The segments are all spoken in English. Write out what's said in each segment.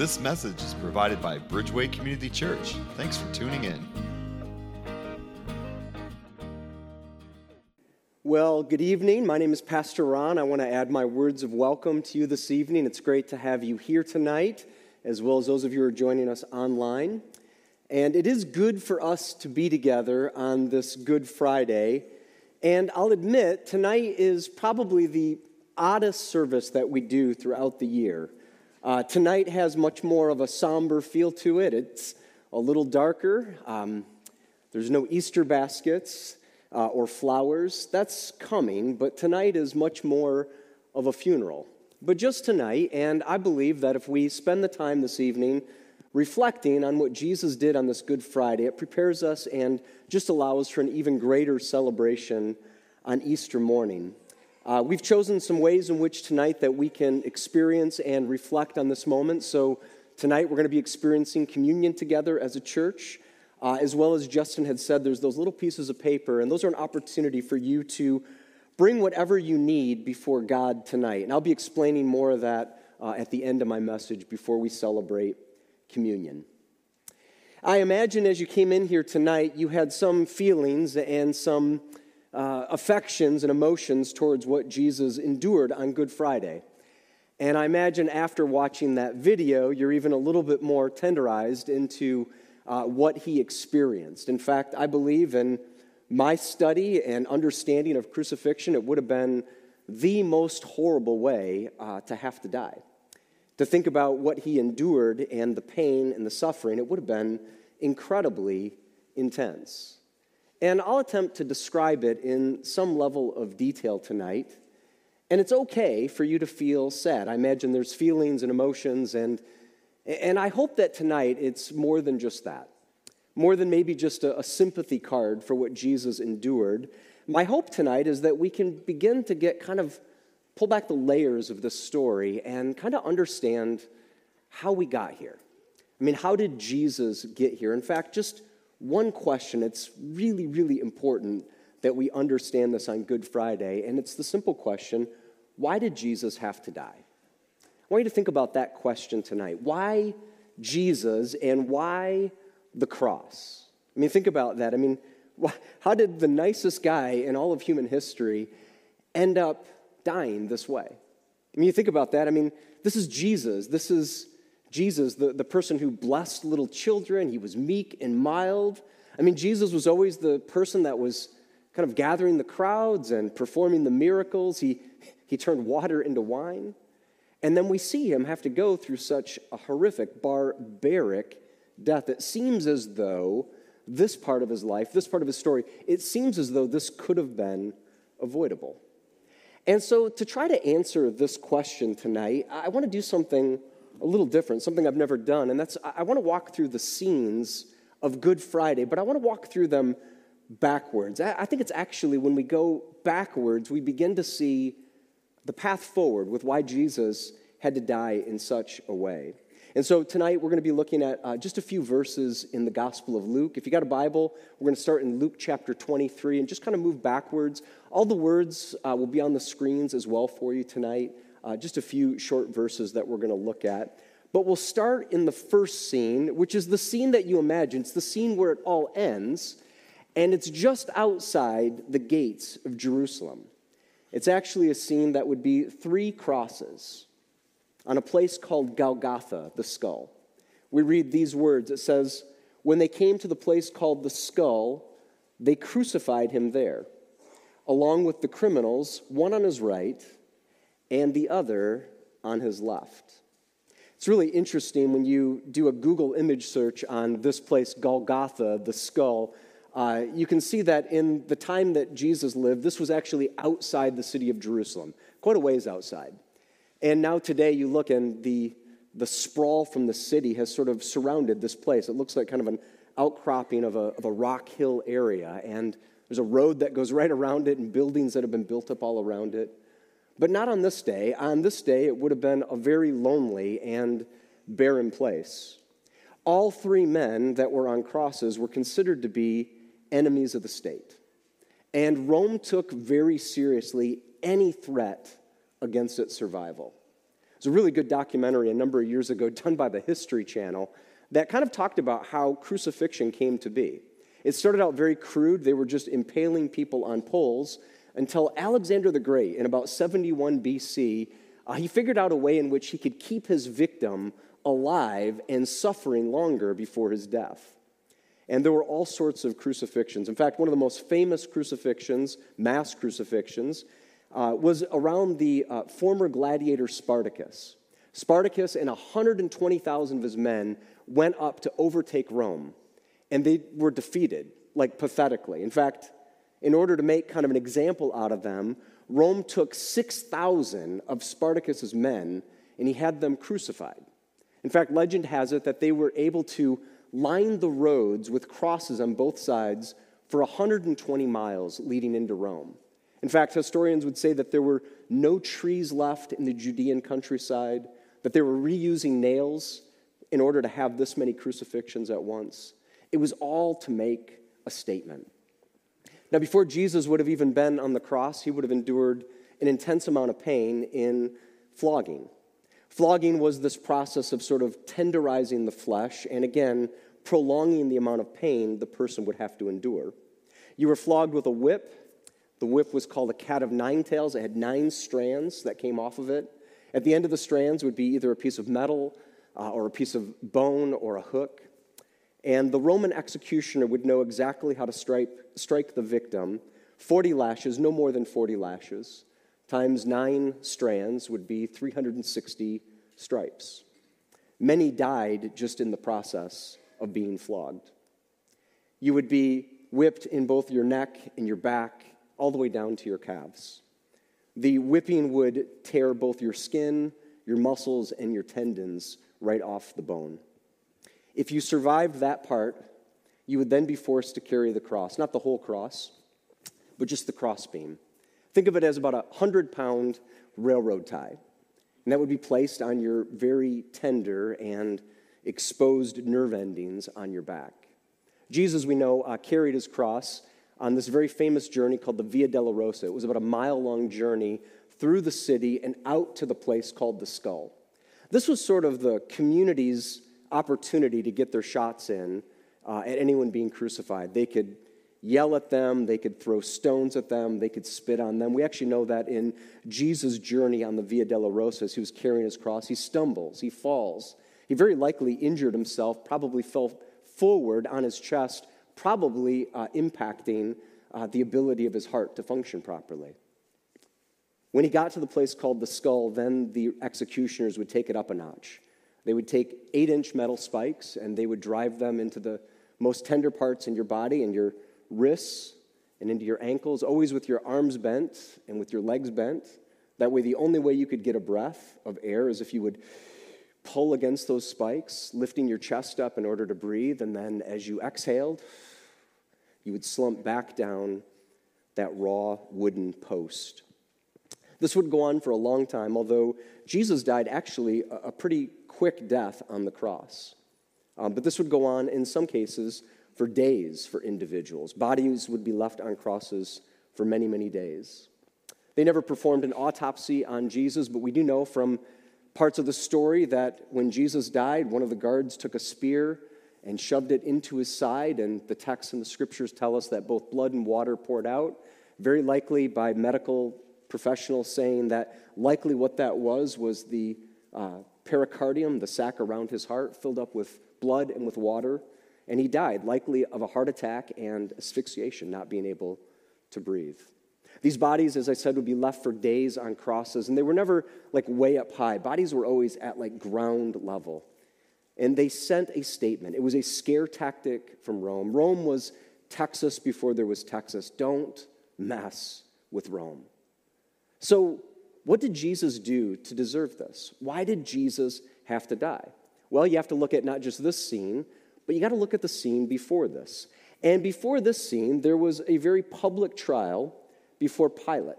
This message is provided by Bridgeway Community Church. Thanks for tuning in. Well, good evening. My name is Pastor Ron. I want to add my words of welcome to you this evening. It's great to have you here tonight, as well as those of you who are joining us online. And it is good for us to be together on this Good Friday. And I'll admit, tonight is probably the oddest service that we do throughout the year. Tonight has much more of a somber feel to it. It's a little darker. There's no Easter baskets or flowers. That's coming, but tonight is much more of a funeral. But just tonight, and I believe that if we spend the time this evening reflecting on what Jesus did on this Good Friday, it prepares us and just allows for an even greater celebration on Easter morning. We've chosen some ways in which tonight that we can experience and reflect on this moment. So tonight we're going to be experiencing communion together as a church. As well as Justin had said, there's those little pieces of paper, and those are an opportunity for you to bring whatever you need before God tonight. And I'll be explaining more of that at the end of my message before we celebrate communion. I imagine as you came in here tonight, you had some feelings and some affections and emotions towards what Jesus endured on Good Friday. And I imagine after watching that video, you're even a little bit more tenderized into what he experienced. In fact, I believe in my study and understanding of crucifixion, it would have been the most horrible way to have to die. To think about what he endured and the pain and the suffering, it would have been incredibly intense. And I'll attempt to describe it in some level of detail tonight. And it's okay for you to feel sad. I imagine there's feelings and emotions, and I hope that tonight it's more than just that. More than maybe just a sympathy card for what Jesus endured. My hope tonight is that we can begin to get kind of pull back the layers of this story and kind of understand how we got here. I mean, how did Jesus get here? In fact, just one question, it's really, really important that we understand this on Good Friday, and it's the simple question, why did Jesus have to die? I want you to think about that question tonight. Why Jesus and why the cross? I mean, think about that. I mean, how did the nicest guy in all of human history end up dying this way? I mean, you think about that. I mean, this is Jesus. This is Jesus, the person who blessed little children. He was meek and mild. I mean, Jesus was always the person that was kind of gathering the crowds and performing the miracles. He turned water into wine. And then we see him have to go through such a horrific, barbaric death. It seems as though this part of his life, this part of his story, it seems as though this could have been avoidable. And so to try to answer this question tonight, I want to do something a little different, something I've never done, and that's I want to walk through the scenes of Good Friday, but I want to walk through them backwards. I think it's actually when we go backwards, we begin to see the path forward with why Jesus had to die in such a way. And so tonight we're going to be looking at just a few verses in the Gospel of Luke. If you got a Bible, we're going to start in Luke chapter 23 and just kind of move backwards. All the words will be on the screens as well for you tonight. Just a few short verses that we're going to look at. But we'll start in the first scene, which is the scene that you imagine. It's the scene where it all ends, and it's just outside the gates of Jerusalem. It's actually a scene that would be three crosses on a place called Golgotha, the skull. We read these words. It says, "When they came to the place called the skull, they crucified him there, along with the criminals, one on his right, and the other on his left." It's really interesting when you do a Google image search on this place, Golgotha, the skull. You can see that in the time that Jesus lived, this was actually outside the city of Jerusalem, quite a ways outside. And now today you look and the sprawl from the city has sort of surrounded this place. It looks like kind of an outcropping of a rock hill area. And there's a road that goes right around it and buildings that have been built up all around it. But not on this day. On this day, it would have been a very lonely and barren place. All three men that were on crosses were considered to be enemies of the state. And Rome took very seriously any threat against its survival. There's a really good documentary a number of years ago done by the History Channel that kind of talked about how crucifixion came to be. It started out very crude. They were just impaling people on poles until Alexander the Great, in about 71 BC, he figured out a way in which he could keep his victim alive and suffering longer before his death. And there were all sorts of crucifixions. In fact, one of the most famous crucifixions, mass crucifixions, was around the former gladiator Spartacus. Spartacus and 120,000 of his men went up to overtake Rome, and they were defeated, like pathetically. In fact, in order to make kind of an example out of them, Rome took 6,000 of Spartacus's men, and he had them crucified. In fact, legend has it that they were able to line the roads with crosses on both sides for 120 miles leading into Rome. In fact, historians would say that there were no trees left in the Judean countryside, that they were reusing nails in order to have this many crucifixions at once. It was all to make a statement. Now, before Jesus would have even been on the cross, he would have endured an intense amount of pain in flogging. Flogging was this process of sort of tenderizing the flesh and, again, prolonging the amount of pain the person would have to endure. You were flogged with a whip. The whip was called a cat of nine tails. It had nine strands that came off of it. At the end of the strands would be either a piece of metal or a piece of bone or a hook. And the Roman executioner would know exactly how to strike the victim. 40 lashes, no more than 40 lashes, times 9 strands would be 360 stripes. Many died just in the process of being flogged. You would be whipped in both your neck and your back, all the way down to your calves. The whipping would tear both your skin, your muscles, and your tendons right off the bone. If you survived that part, you would then be forced to carry the cross. Not the whole cross, but just the crossbeam. Think of it as about a 100-pound railroad tie. And that would be placed on your very tender and exposed nerve endings on your back. Jesus, we know, carried his cross on this very famous journey called the Via Dolorosa. It was about a mile-long journey through the city and out to the place called the Skull. This was sort of the community's opportunity to get their shots in at anyone being crucified. They could yell at them, they could throw stones at them, they could spit on them. We actually know that in Jesus' journey on the Via Dolorosa, as he was carrying his cross, he stumbles, he falls. He very likely injured himself, probably fell forward on his chest, probably impacting the ability of his heart to function properly. When he got to the place called the Skull, then the executioners would take it up a notch. They would take 8-inch metal spikes, and they would drive them into the most tender parts in your body and your wrists and into your ankles, always with your arms bent and with your legs bent. That way, the only way you could get a breath of air is if you would pull against those spikes, lifting your chest up in order to breathe, and then as you exhaled, you would slump back down that raw wooden post. This would go on for a long time, although Jesus died actually a pretty quick death on the cross. But this would go on, in some cases, for days for individuals. Bodies would be left on crosses for many, many days. They never performed an autopsy on Jesus, but we do know from parts of the story that when Jesus died, one of the guards took a spear and shoved it into his side, and the text in the scriptures tell us that both blood and water poured out, very likely by medical professionals saying that likely what that was the pericardium, the sac around his heart, filled up with blood and with water, and he died, likely of a heart attack and asphyxiation, not being able to breathe. These bodies, as I said, would be left for days on crosses, and they were never like way up high. Bodies were always at like ground level, and they sent a statement. It was a scare tactic from Rome. Rome was Texas before there was Texas. Don't mess with Rome. So what did Jesus do to deserve this? Why did Jesus have to die? Well, you have to look at not just this scene, but you got to look at the scene before this. And before this scene, there was a very public trial before Pilate,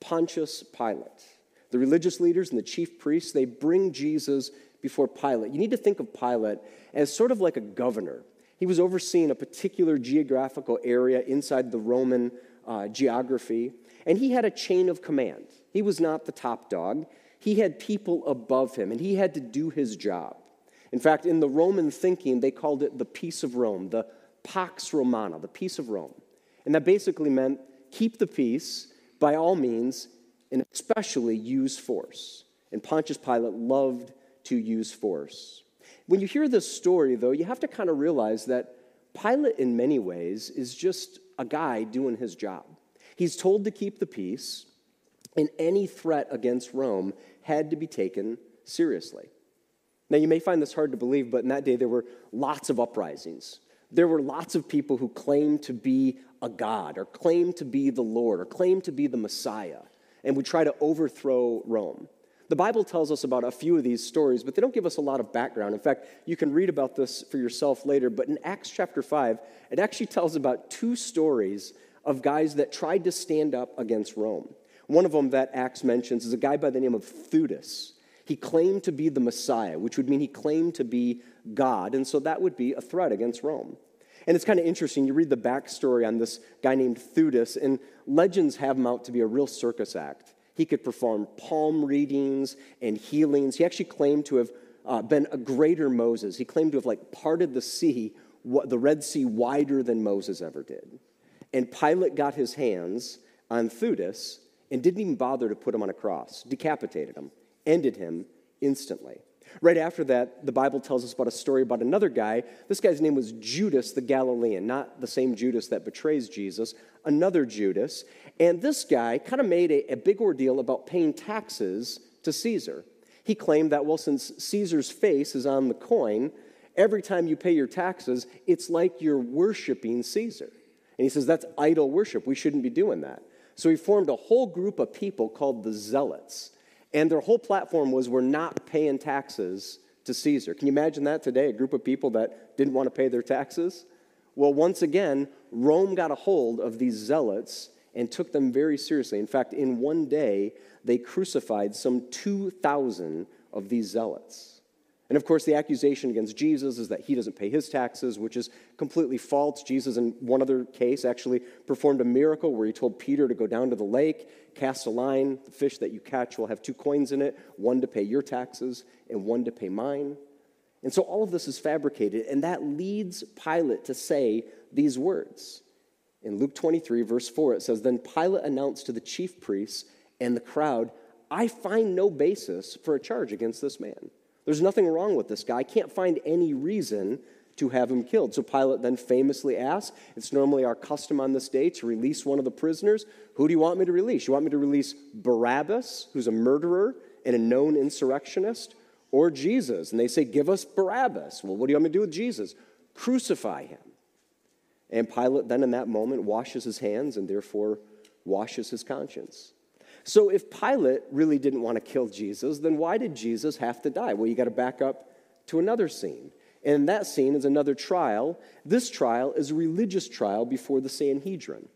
Pontius Pilate. The religious leaders and the chief priests, they bring Jesus before Pilate. You need to think of Pilate as sort of like a governor. He was overseeing a particular geographical area inside the Roman geography. And he had a chain of command. He was not the top dog. He had people above him, and he had to do his job. In fact, in the Roman thinking, they called it the peace of Rome, the Pax Romana, the peace of Rome. And that basically meant keep the peace by all means, and especially use force. And Pontius Pilate loved to use force. When you hear this story, though, you have to kind of realize that Pilate, in many ways, is just a guy doing his job. He's told to keep the peace, and any threat against Rome had to be taken seriously. Now, you may find this hard to believe, but in that day, there were lots of uprisings. There were lots of people who claimed to be a god, or claimed to be the Lord, or claimed to be the Messiah, and would try to overthrow Rome. The Bible tells us about a few of these stories, but they don't give us a lot of background. In fact, you can read about this for yourself later, but in Acts chapter 5, it actually tells about two stories of guys that tried to stand up against Rome. One of them that Acts mentions is a guy by the name of Theudas. He claimed to be the Messiah, which would mean he claimed to be God, and so that would be a threat against Rome. And it's kind of interesting. You read the backstory on this guy named Theudas, and legends have him out to be a real circus act. He could perform palm readings and healings. He actually claimed to have been a greater Moses. He claimed to have parted the sea, the Red Sea, wider than Moses ever did. And Pilate got his hands on Theudas and didn't even bother to put him on a cross, decapitated him, ended him instantly. Right after that, the Bible tells us about a story about another guy. This guy's name was Judas the Galilean, not the same Judas that betrays Jesus, another Judas. And this guy kind of made a big ordeal about paying taxes to Caesar. He claimed that, well, since Caesar's face is on the coin, every time you pay your taxes, it's like you're worshiping Caesar. And he says, that's idol worship. We shouldn't be doing that. So he formed a whole group of people called the Zealots. And their whole platform was, we're not paying taxes to Caesar. Can you imagine that today, a group of people that didn't want to pay their taxes? Well, once again, Rome got a hold of these zealots and took them very seriously. In fact, in one day, they crucified some 2,000 of these zealots. And of course, the accusation against Jesus is that he doesn't pay his taxes, which is completely false. Jesus, in one other case, actually performed a miracle where he told Peter to go down to the lake, cast a line, the fish that you catch will have 2 coins in it, one to pay your taxes and one to pay mine. And so all of this is fabricated, and that leads Pilate to say these words. In Luke 23, verse 4, it says, "Then Pilate announced to the chief priests and the crowd, 'I find no basis for a charge against this man. There's nothing wrong with this guy. I can't find any reason to have him killed.'" So Pilate then famously asked, it's normally our custom on this day to release one of the prisoners. "Who do you want me to release? You want me to release Barabbas, who's a murderer and a known insurrectionist, or Jesus?" And they say, "Give us Barabbas." "Well, what do you want me to do with Jesus?" "Crucify him." And Pilate then in that moment washes his hands and therefore washes his conscience. So if Pilate really didn't want to kill Jesus, then why did Jesus have to die? Well, you got to back up to another scene. And that scene is another trial. This trial is a religious trial before the Sanhedrin.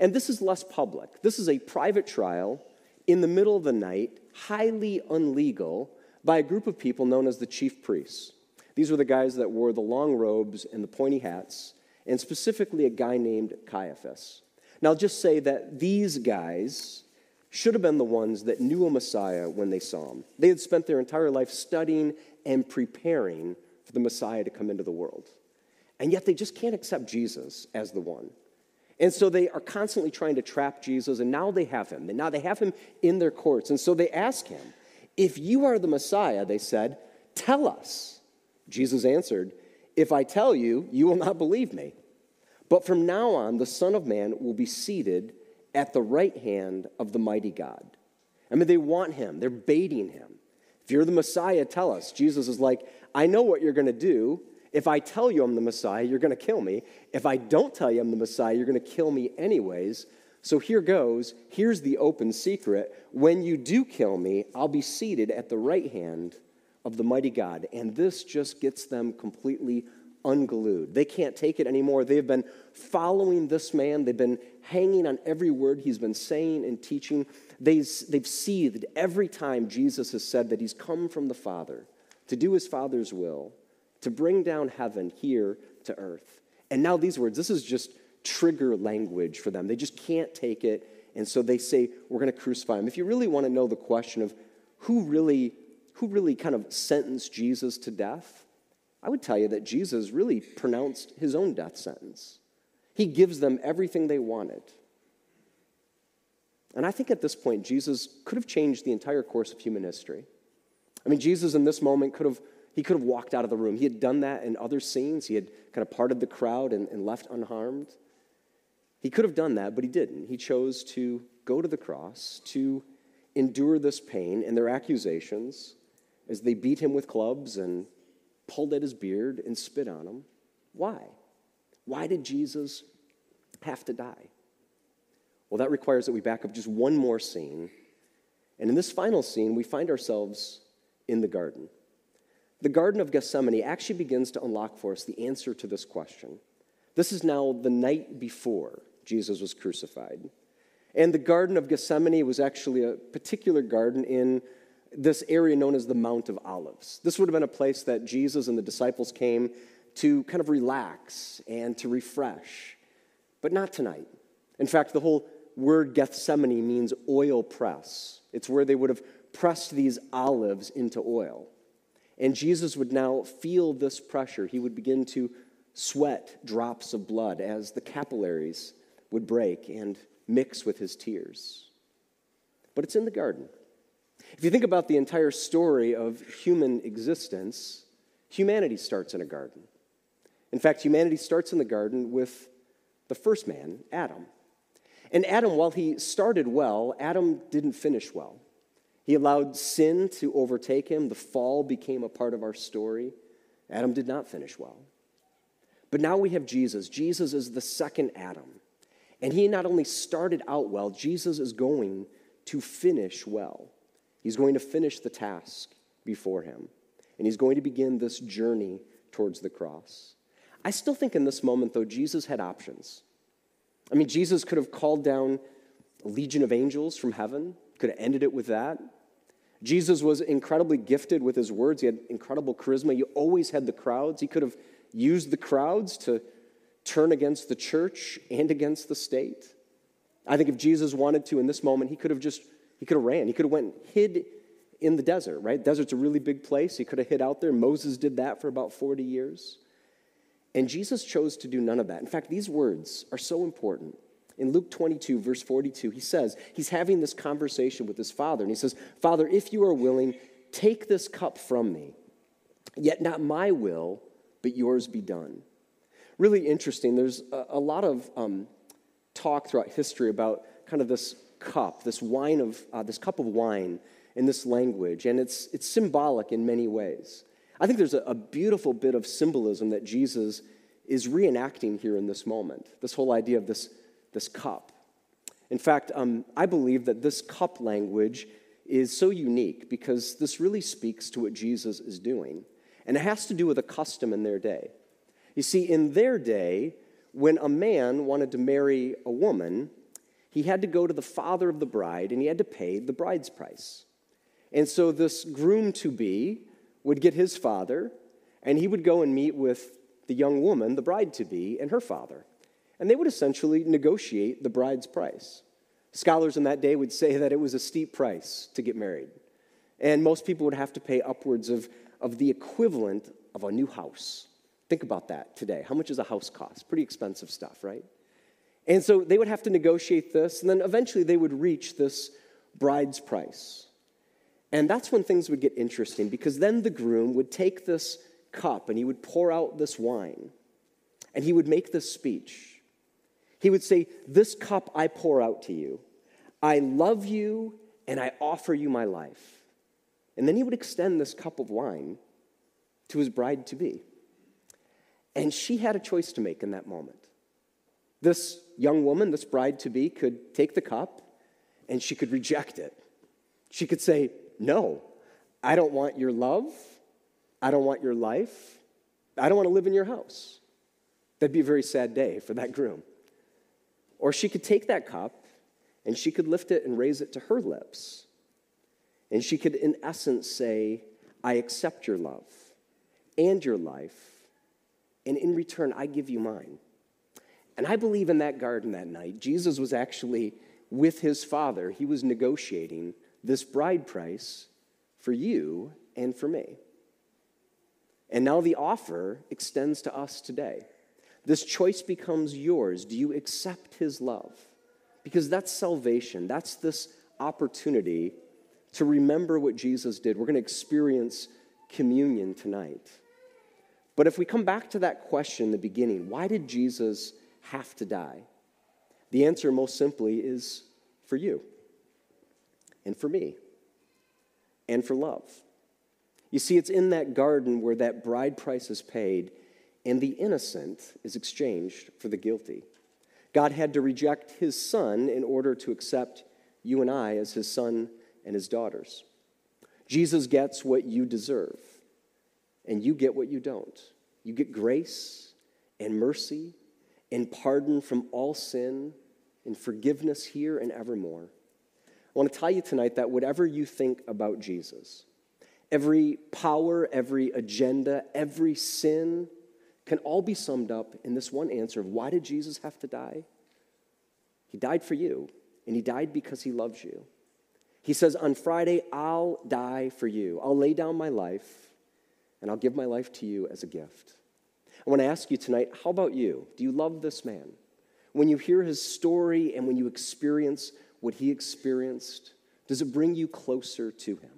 And this is less public. This is a private trial in the middle of the night, highly illegal, by a group of people known as the chief priests. These were the guys that wore the long robes and the pointy hats, and specifically a guy named Caiaphas. Now, I'll just say that these guys should have been the ones that knew a Messiah when they saw him. They had spent their entire life studying and preparing for the Messiah to come into the world. And yet they just can't accept Jesus as the one. And so they are constantly trying to trap Jesus, and now they have him. And now they have him in their courts. And so they ask him, "If you are the Messiah," they said, "tell us." Jesus answered, "If I tell you, you will not believe me. But from now on, the Son of Man will be seated at the right hand of the mighty God." I mean, they want him. They're baiting him. "If you're the Messiah, tell us." Jesus is like, "I know what you're going to do. If I tell you I'm the Messiah, you're going to kill me. If I don't tell you I'm the Messiah, you're going to kill me anyways. So here goes. Here's the open secret. When you do kill me, I'll be seated at the right hand of the mighty God." And this just gets them completely unglued. They can't take it anymore. They've been following this man. They've been hanging on every word he's been saying and teaching. They've seethed every time Jesus has said that he's come from the Father to do his Father's will, to bring down heaven here to earth. And now these words, this is just trigger language for them. They just can't take it. And so they say, "We're going to crucify him." If you really want to know the question of who really kind of sentenced Jesus to death, I would tell you that Jesus really pronounced his own death sentence. He gives them everything they wanted. And I think at this point, Jesus could have changed the entire course of human history. I mean, Jesus in this moment could have walked out of the room. He had done that in other scenes. He had kind of parted the crowd and left unharmed. He could have done that, but he didn't. He chose to go to the cross, to endure this pain and their accusations as they beat him with clubs and pulled at his beard and spit on him. Why? Why did Jesus have to die? Well, that requires that we back up just one more scene. And in this final scene, we find ourselves in the garden. The Garden of Gethsemane actually begins to unlock for us the answer to this question. This is now the night before Jesus was crucified. And the Garden of Gethsemane was actually a particular garden in this area known as the Mount of Olives. This would have been a place that Jesus and the disciples came to kind of relax and to refresh, but not tonight. In fact, the whole word Gethsemane means oil press. It's where they would have pressed these olives into oil. And Jesus would now feel this pressure. He would begin to sweat drops of blood as the capillaries would break and mix with his tears. But it's in the garden. If you think about the entire story of human existence, humanity starts in a garden. In fact, humanity starts in the garden with the first man, Adam. And Adam, while he started well, Adam didn't finish well. He allowed sin to overtake him. The fall became a part of our story. Adam did not finish well. But now we have Jesus. Jesus is the second Adam. And he not only started out well, Jesus is going to finish well. He's going to finish the task before him. And he's going to begin this journey towards the cross. I still think in this moment, though, Jesus had options. I mean, Jesus could have called down a legion of angels from heaven, could have ended it with that. Jesus was incredibly gifted with his words. He had incredible charisma. He always had the crowds. He could have used the crowds to turn against the church and against the state. I think if Jesus wanted to in this moment, he could have ran. He could have went and hid in the desert, right? Desert's a really big place. He could have hid out there. Moses did that for about 40 years. And Jesus chose to do none of that. In fact, these words are so important. In Luke 22, verse 42, he says, he's having this conversation with his father, and he says, "Father, if you are willing, take this cup from me, yet not my will, but yours be done." Really interesting. There's a lot of talk throughout history about kind of this cup, this cup of wine in this language, and it's symbolic in many ways. I think there's a beautiful bit of symbolism that Jesus is reenacting here in this moment, this whole idea of this cup. In fact, I believe that this cup language is so unique because this really speaks to what Jesus is doing. And it has to do with a custom in their day. You see, in their day, when a man wanted to marry a woman, he had to go to the father of the bride and he had to pay the bride's price. And so this groom-to-be would get his father and he would go and meet with the young woman, the bride-to-be, and her father. And they would essentially negotiate the bride's price. Scholars in that day would say that it was a steep price to get married. And most people would have to pay upwards of the equivalent of a new house. Think about that today. How much does a house cost? Pretty expensive stuff, right? And so they would have to negotiate this, and then eventually they would reach this bride's price. And that's when things would get interesting, because then the groom would take this cup, and he would pour out this wine, and he would make this speech. He would say, "This cup I pour out to you. I love you, and I offer you my life." And then he would extend this cup of wine to his bride-to-be. And she had a choice to make in that moment. This young woman, this bride-to-be, could take the cup, and she could reject it. She could say, "No, I don't want your love. I don't want your life. I don't want to live in your house." That'd be a very sad day for that groom. Or she could take that cup, and she could lift it and raise it to her lips. And she could, in essence, say, "I accept your love and your life, and in return, I give you mine." And I believe in that garden that night, Jesus was actually with his father. He was negotiating this bride price for you and for me. And now the offer extends to us today. This choice becomes yours. Do you accept his love? Because that's salvation. That's this opportunity to remember what Jesus did. We're going to experience communion tonight. But if we come back to that question in the beginning, why did Jesus have to die? The answer, most simply, is for you and for me and for love. You see, it's in that garden where that bride price is paid and the innocent is exchanged for the guilty. God had to reject his son in order to accept you and I as his son and his daughters. Jesus gets what you deserve, and you get what you don't. You get grace and mercy and pardon from all sin and forgiveness here and evermore. I want to tell you tonight that whatever you think about Jesus, every power, every agenda, every sin can all be summed up in this one answer of why did Jesus have to die? He died for you, and he died because he loves you. He says, on Friday, I'll die for you. I'll lay down my life, and I'll give my life to you as a gift. I want to ask you tonight, how about you? Do you love this man? When you hear his story and when you experience what he experienced, does it bring you closer to him?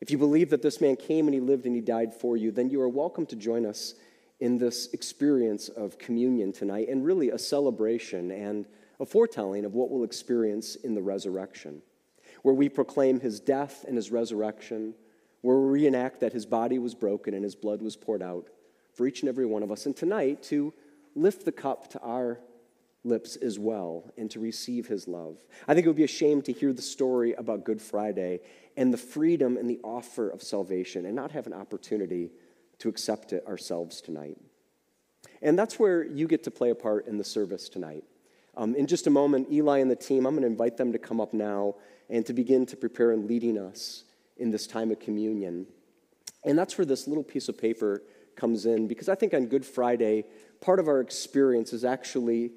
If you believe that this man came and he lived and he died for you, then you are welcome to join us in this experience of communion tonight, and really a celebration and a foretelling of what we'll experience in the resurrection, where we proclaim his death and his resurrection, where we reenact that his body was broken and his blood was poured out for each and every one of us. And tonight, to lift the cup to our lips as well and to receive his love. I think it would be a shame to hear the story about Good Friday and the freedom and the offer of salvation and not have an opportunity to accept it ourselves tonight. And that's where you get to play a part in the service tonight. In just a moment, Eli and the team, I'm going to invite them to come up now and to begin to prepare in leading us in this time of communion. And that's where this little piece of paper comes in, because I think on Good Friday, part of our experience is actually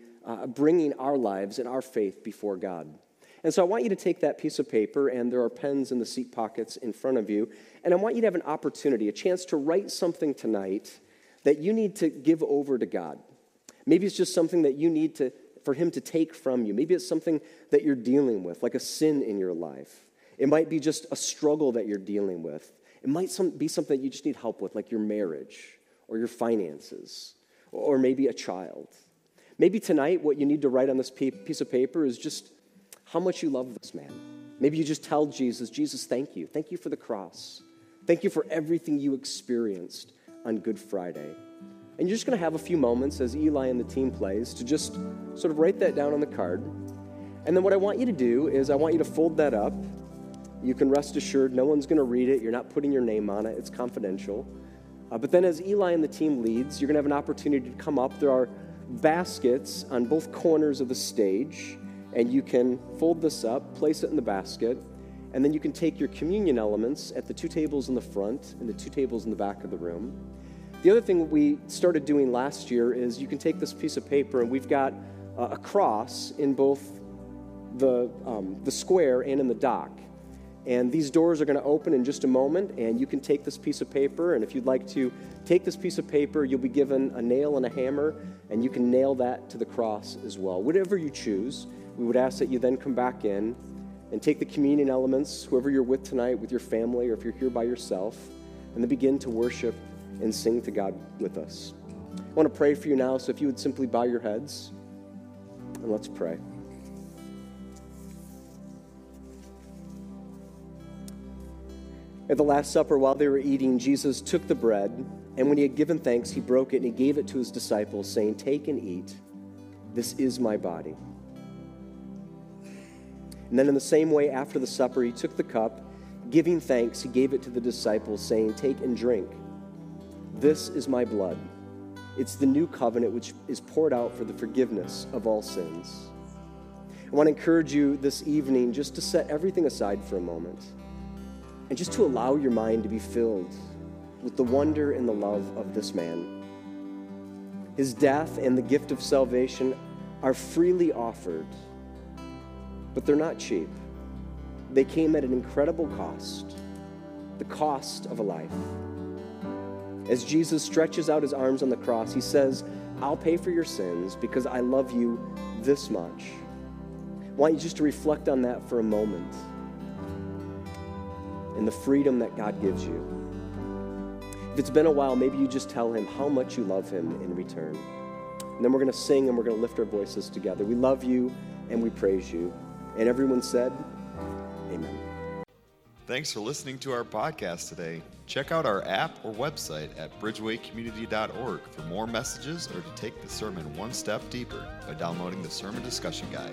bringing our lives and our faith before God. And so I want you to take that piece of paper, and there are pens in the seat pockets in front of you, and I want you to have an opportunity, a chance to write something tonight that you need to give over to God. Maybe it's just something that you need to for him to take from you. Maybe it's something that you're dealing with, like a sin in your life. It might be just a struggle that you're dealing with. It might be something that you just need help with, like your marriage or your finances or maybe a child. Maybe tonight what you need to write on this piece of paper is just how much you love this man. Maybe you just tell Jesus, Jesus, thank you. Thank you for the cross. Thank you for everything you experienced on Good Friday. And you're just going to have a few moments as Eli and the team plays to just sort of write that down on the card. And then what I want you to do is I want you to fold that up. You can rest assured no one's going to read it. You're not putting your name on it. It's confidential. But then as Eli and the team leads, you're going to have an opportunity to come up. There are baskets on both corners of the stage. And you can fold this up, place it in the basket, and then you can take your communion elements at the two tables in the front and the two tables in the back of the room. The other thing we started doing last year is you can take this piece of paper, and we've got a cross in both the square and in the dock. And these doors are going to open in just a moment, and you can take this piece of paper, and if you'd like to take this piece of paper, you'll be given a nail and a hammer, and you can nail that to the cross as well. Whatever you choose, we would ask that you then come back in and take the communion elements, whoever you're with tonight, with your family, or if you're here by yourself, and then begin to worship and sing to God with us. I want to pray for you now, so if you would simply bow your heads, and let's pray. At the Last Supper, while they were eating, Jesus took the bread, and when he had given thanks, he broke it, and he gave it to his disciples, saying, "Take and eat. This is my body." And then in the same way, after the supper, he took the cup, giving thanks, he gave it to the disciples, saying, "Take and drink. This is my blood. It's the new covenant which is poured out for the forgiveness of all sins." I want to encourage you this evening just to set everything aside for a moment and just to allow your mind to be filled with the wonder and the love of this man. His death and the gift of salvation are freely offered, but they're not cheap. They came at an incredible cost, the cost of a life. As Jesus stretches out his arms on the cross, he says, I'll pay for your sins because I love you this much. I want you just to reflect on that for a moment and the freedom that God gives you. If it's been a while, maybe you just tell him how much you love him in return. And then we're going to sing and we're going to lift our voices together. We love you and we praise you. And everyone said, amen. Thanks for listening to our podcast today. Check out our app or website at bridgewaycommunity.org for more messages or to take the sermon one step deeper by downloading the sermon discussion guide.